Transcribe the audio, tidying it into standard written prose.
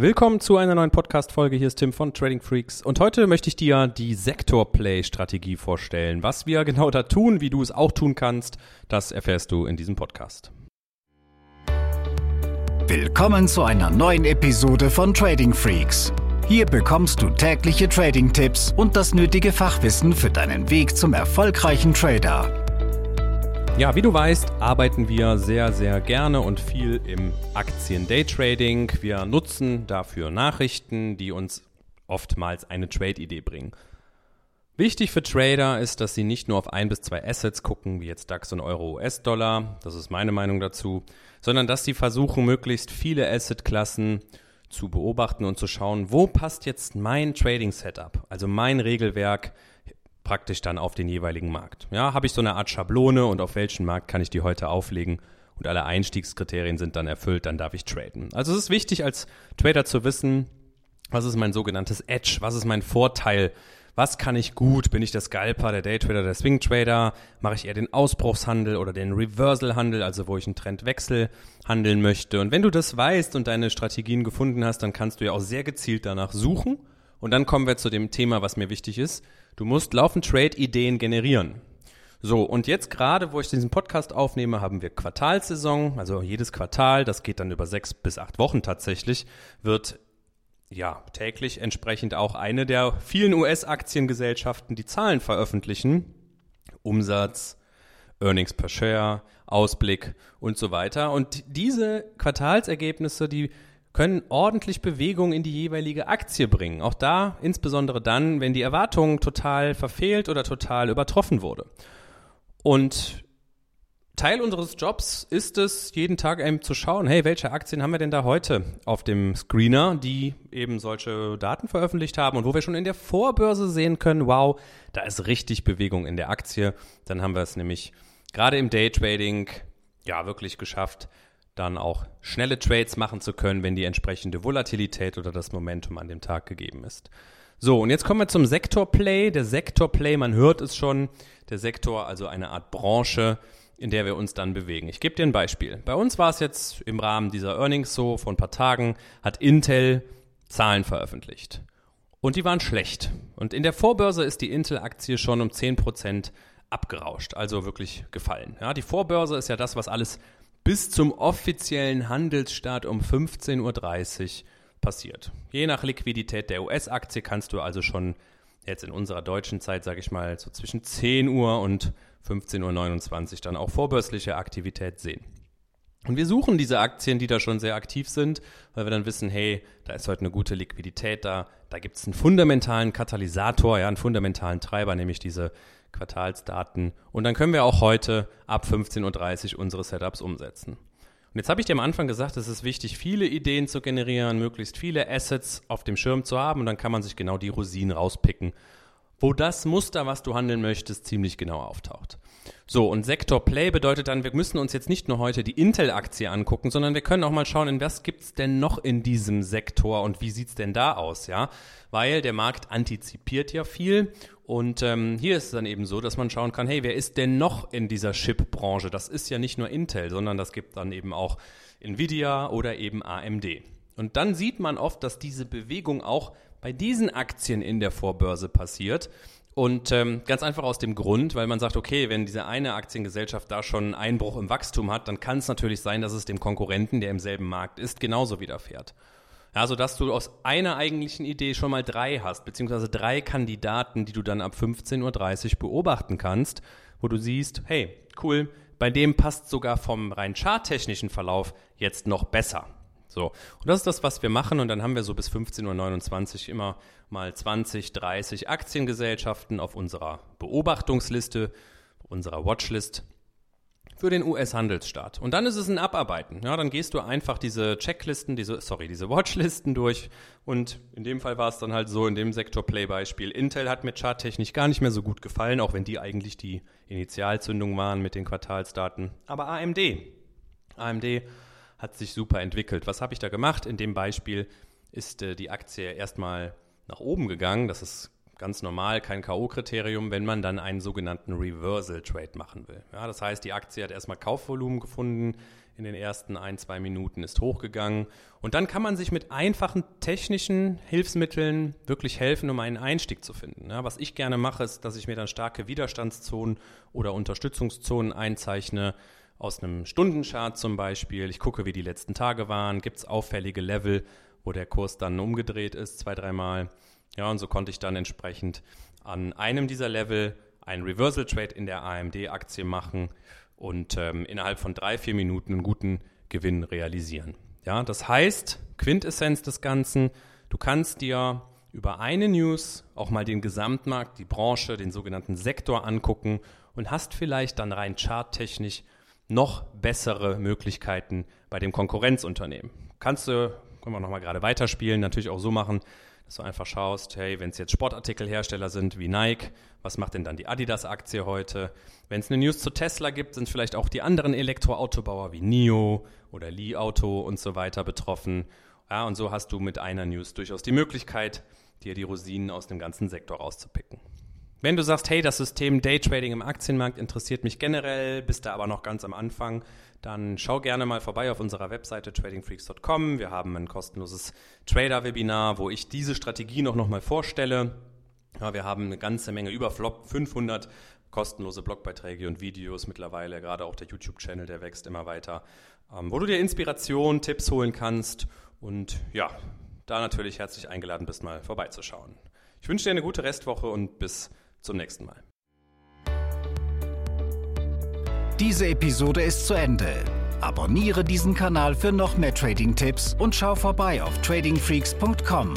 Willkommen zu einer neuen Podcast-Folge. Hier ist Tim von Trading Freaks und heute möchte ich dir die Sektor-Play-Strategie vorstellen. Was wir genau da tun, wie du es auch tun kannst, das erfährst du in diesem Podcast. Willkommen zu einer neuen Episode von Trading Freaks. Hier bekommst du tägliche Trading-Tipps und das nötige Fachwissen für deinen Weg zum erfolgreichen Trader. Ja, wie du weißt, arbeiten wir sehr, sehr gerne und viel im Aktien-Day-Trading. Wir nutzen dafür Nachrichten, die uns oftmals eine Trade-Idee bringen. Wichtig für Trader ist, dass sie nicht nur auf 1 bis 2 Assets gucken, wie jetzt DAX und Euro US-Dollar, das ist meine Meinung dazu, sondern dass sie versuchen, möglichst viele Asset-Klassen zu beobachten und zu schauen, wo passt jetzt mein Trading-Setup, also mein Regelwerk, praktisch dann auf den jeweiligen Markt. Ja, habe ich so eine Art Schablone und auf welchen Markt kann ich die heute auflegen und alle Einstiegskriterien sind dann erfüllt, dann darf ich traden. Also es ist wichtig als Trader zu wissen, was ist mein sogenanntes Edge, was ist mein Vorteil, was kann ich gut, bin ich der Scalper, der Daytrader, der Swingtrader, mache ich eher den Ausbruchshandel oder den Reversalhandel, also wo ich einen Trendwechsel handeln möchte. Und wenn du das weißt und deine Strategien gefunden hast, dann kannst du ja auch sehr gezielt danach suchen. Und dann kommen wir zu dem Thema, was mir wichtig ist. Du musst laufend Trade-Ideen generieren. So, und jetzt gerade, wo ich diesen Podcast aufnehme, haben wir Quartalssaison, also jedes Quartal, das geht dann über 6 bis 8 Wochen tatsächlich, wird ja täglich entsprechend auch eine der vielen US-Aktiengesellschaften die Zahlen veröffentlichen. Umsatz, Earnings per Share, Ausblick und so weiter. Und diese Quartalsergebnisse, die können ordentlich Bewegung in die jeweilige Aktie bringen. Auch da, insbesondere dann, wenn die Erwartung total verfehlt oder total übertroffen wurde. Und Teil unseres Jobs ist es, jeden Tag eben zu schauen, hey, welche Aktien haben wir denn da heute auf dem Screener, die eben solche Daten veröffentlicht haben und wo wir schon in der Vorbörse sehen können, wow, da ist richtig Bewegung in der Aktie. Dann haben wir es nämlich gerade im Daytrading ja wirklich geschafft, dann auch schnelle Trades machen zu können, wenn die entsprechende Volatilität oder das Momentum an dem Tag gegeben ist. So, und jetzt kommen wir zum Sektorplay. Der Sektorplay, man hört es schon, der Sektor, also eine Art Branche, in der wir uns dann bewegen. Ich gebe dir ein Beispiel. Bei uns war es jetzt im Rahmen dieser Earnings so, vor ein paar Tagen hat Intel Zahlen veröffentlicht. Und die waren schlecht. Und in der Vorbörse ist die Intel-Aktie schon um 10% abgerauscht, also wirklich gefallen. Ja, die Vorbörse ist ja das, was alles bis zum offiziellen Handelsstart um 15.30 Uhr passiert. Je nach Liquidität der US-Aktie kannst du also schon jetzt in unserer deutschen Zeit, sage ich mal, so zwischen 10 Uhr und 15.29 Uhr dann auch vorbörsliche Aktivität sehen. Und wir suchen diese Aktien, die da schon sehr aktiv sind, weil wir dann wissen, hey, da ist heute eine gute Liquidität da, da gibt es einen fundamentalen Katalysator, ja, einen fundamentalen Treiber, nämlich diese Quartalsdaten. Und dann können wir auch heute ab 15.30 Uhr unsere Setups umsetzen. Und jetzt habe ich dir am Anfang gesagt, es ist wichtig, viele Ideen zu generieren, möglichst viele Assets auf dem Schirm zu haben und dann kann man sich genau die Rosinen rauspicken, wo das Muster, was du handeln möchtest, ziemlich genau auftaucht. So, und Sektor Play bedeutet dann, wir müssen uns jetzt nicht nur heute die Intel-Aktie angucken, sondern wir können auch mal schauen, in was gibt es denn noch in diesem Sektor und wie sieht es denn da aus, ja? Weil der Markt antizipiert ja viel und hier ist es dann eben so, dass man schauen kann, hey, wer ist denn noch in dieser Chip-Branche? Das ist ja nicht nur Intel, sondern das gibt dann eben auch Nvidia oder eben AMD. Und dann sieht man oft, dass diese Bewegung auch bei diesen Aktien in der Vorbörse passiert und ganz einfach aus dem Grund, weil man sagt, okay, wenn diese eine Aktiengesellschaft da schon einen Einbruch im Wachstum hat, dann kann es natürlich sein, dass es dem Konkurrenten, der im selben Markt ist, genauso widerfährt. Ja, sodass du aus einer eigentlichen Idee schon mal 3 hast, beziehungsweise 3 Kandidaten, die du dann ab 15.30 Uhr beobachten kannst, wo du siehst, hey, cool, bei dem passt sogar vom rein charttechnischen Verlauf jetzt noch besser. So, und das ist das, was wir machen und dann haben wir so bis 15.29 Uhr immer mal 20, 30 Aktiengesellschaften auf unserer Beobachtungsliste, unserer Watchlist für den US-Handelsstart. Und dann ist es ein Abarbeiten. Ja, dann gehst du einfach diese Checklisten, diese Watchlisten durch und in dem Fall war es dann halt so in dem Sektor-Play-Beispiel. Intel hat mir charttechnisch gar nicht mehr so gut gefallen, auch wenn die eigentlich die Initialzündung waren mit den Quartalsdaten. Aber AMD hat sich super entwickelt. Was habe ich da gemacht? In dem Beispiel ist die Aktie erstmal nach oben gegangen. Das ist ganz normal, kein K.O.-Kriterium, wenn man dann einen sogenannten Reversal-Trade machen will. Ja, das heißt, die Aktie hat erstmal Kaufvolumen gefunden in den ersten 1-2 Minuten ist hochgegangen. Und dann kann man sich mit einfachen technischen Hilfsmitteln wirklich helfen, um einen Einstieg zu finden. Ja, was ich gerne mache, ist, dass ich mir dann starke Widerstandszonen oder Unterstützungszonen einzeichne, aus einem Stundenchart zum Beispiel. Ich gucke, wie die letzten Tage waren. Gibt es auffällige Level, wo der Kurs dann umgedreht ist, 2-3 Mal. Ja, und so konnte ich dann entsprechend an einem dieser Level einen Reversal Trade in der AMD-Aktie machen und innerhalb von 3-4 Minuten einen guten Gewinn realisieren. Ja, das heißt, Quintessenz des Ganzen, du kannst dir über eine News auch mal den Gesamtmarkt, die Branche, den sogenannten Sektor angucken und hast vielleicht dann rein charttechnisch noch bessere Möglichkeiten bei dem Konkurrenzunternehmen. Können wir nochmal gerade weiterspielen, natürlich auch so machen, dass du einfach schaust, hey, wenn es jetzt Sportartikelhersteller sind wie Nike, was macht denn dann die Adidas-Aktie heute? Wenn es eine News zu Tesla gibt, sind vielleicht auch die anderen Elektroautobauer wie NIO oder Lee Auto und so weiter betroffen. Ja, und so hast du mit einer News durchaus die Möglichkeit, dir die Rosinen aus dem ganzen Sektor rauszupicken. Wenn du sagst, hey, das System Daytrading im Aktienmarkt interessiert mich generell, bist da aber noch ganz am Anfang, dann schau gerne mal vorbei auf unserer Webseite TradingFreaks.com. Wir haben ein kostenloses Trader-Webinar, wo ich diese Strategie noch mal vorstelle. Ja, wir haben eine ganze Menge, über 500 kostenlose Blogbeiträge und Videos mittlerweile, gerade auch der YouTube-Channel, der wächst immer weiter, wo du dir Inspiration, Tipps holen kannst und ja, da natürlich herzlich eingeladen bist, mal vorbeizuschauen. Ich wünsche dir eine gute Restwoche und bis zum nächsten Mal. Diese Episode ist zu Ende. Abonniere diesen Kanal für noch mehr Trading-Tipps und schau vorbei auf TradingFreaks.com.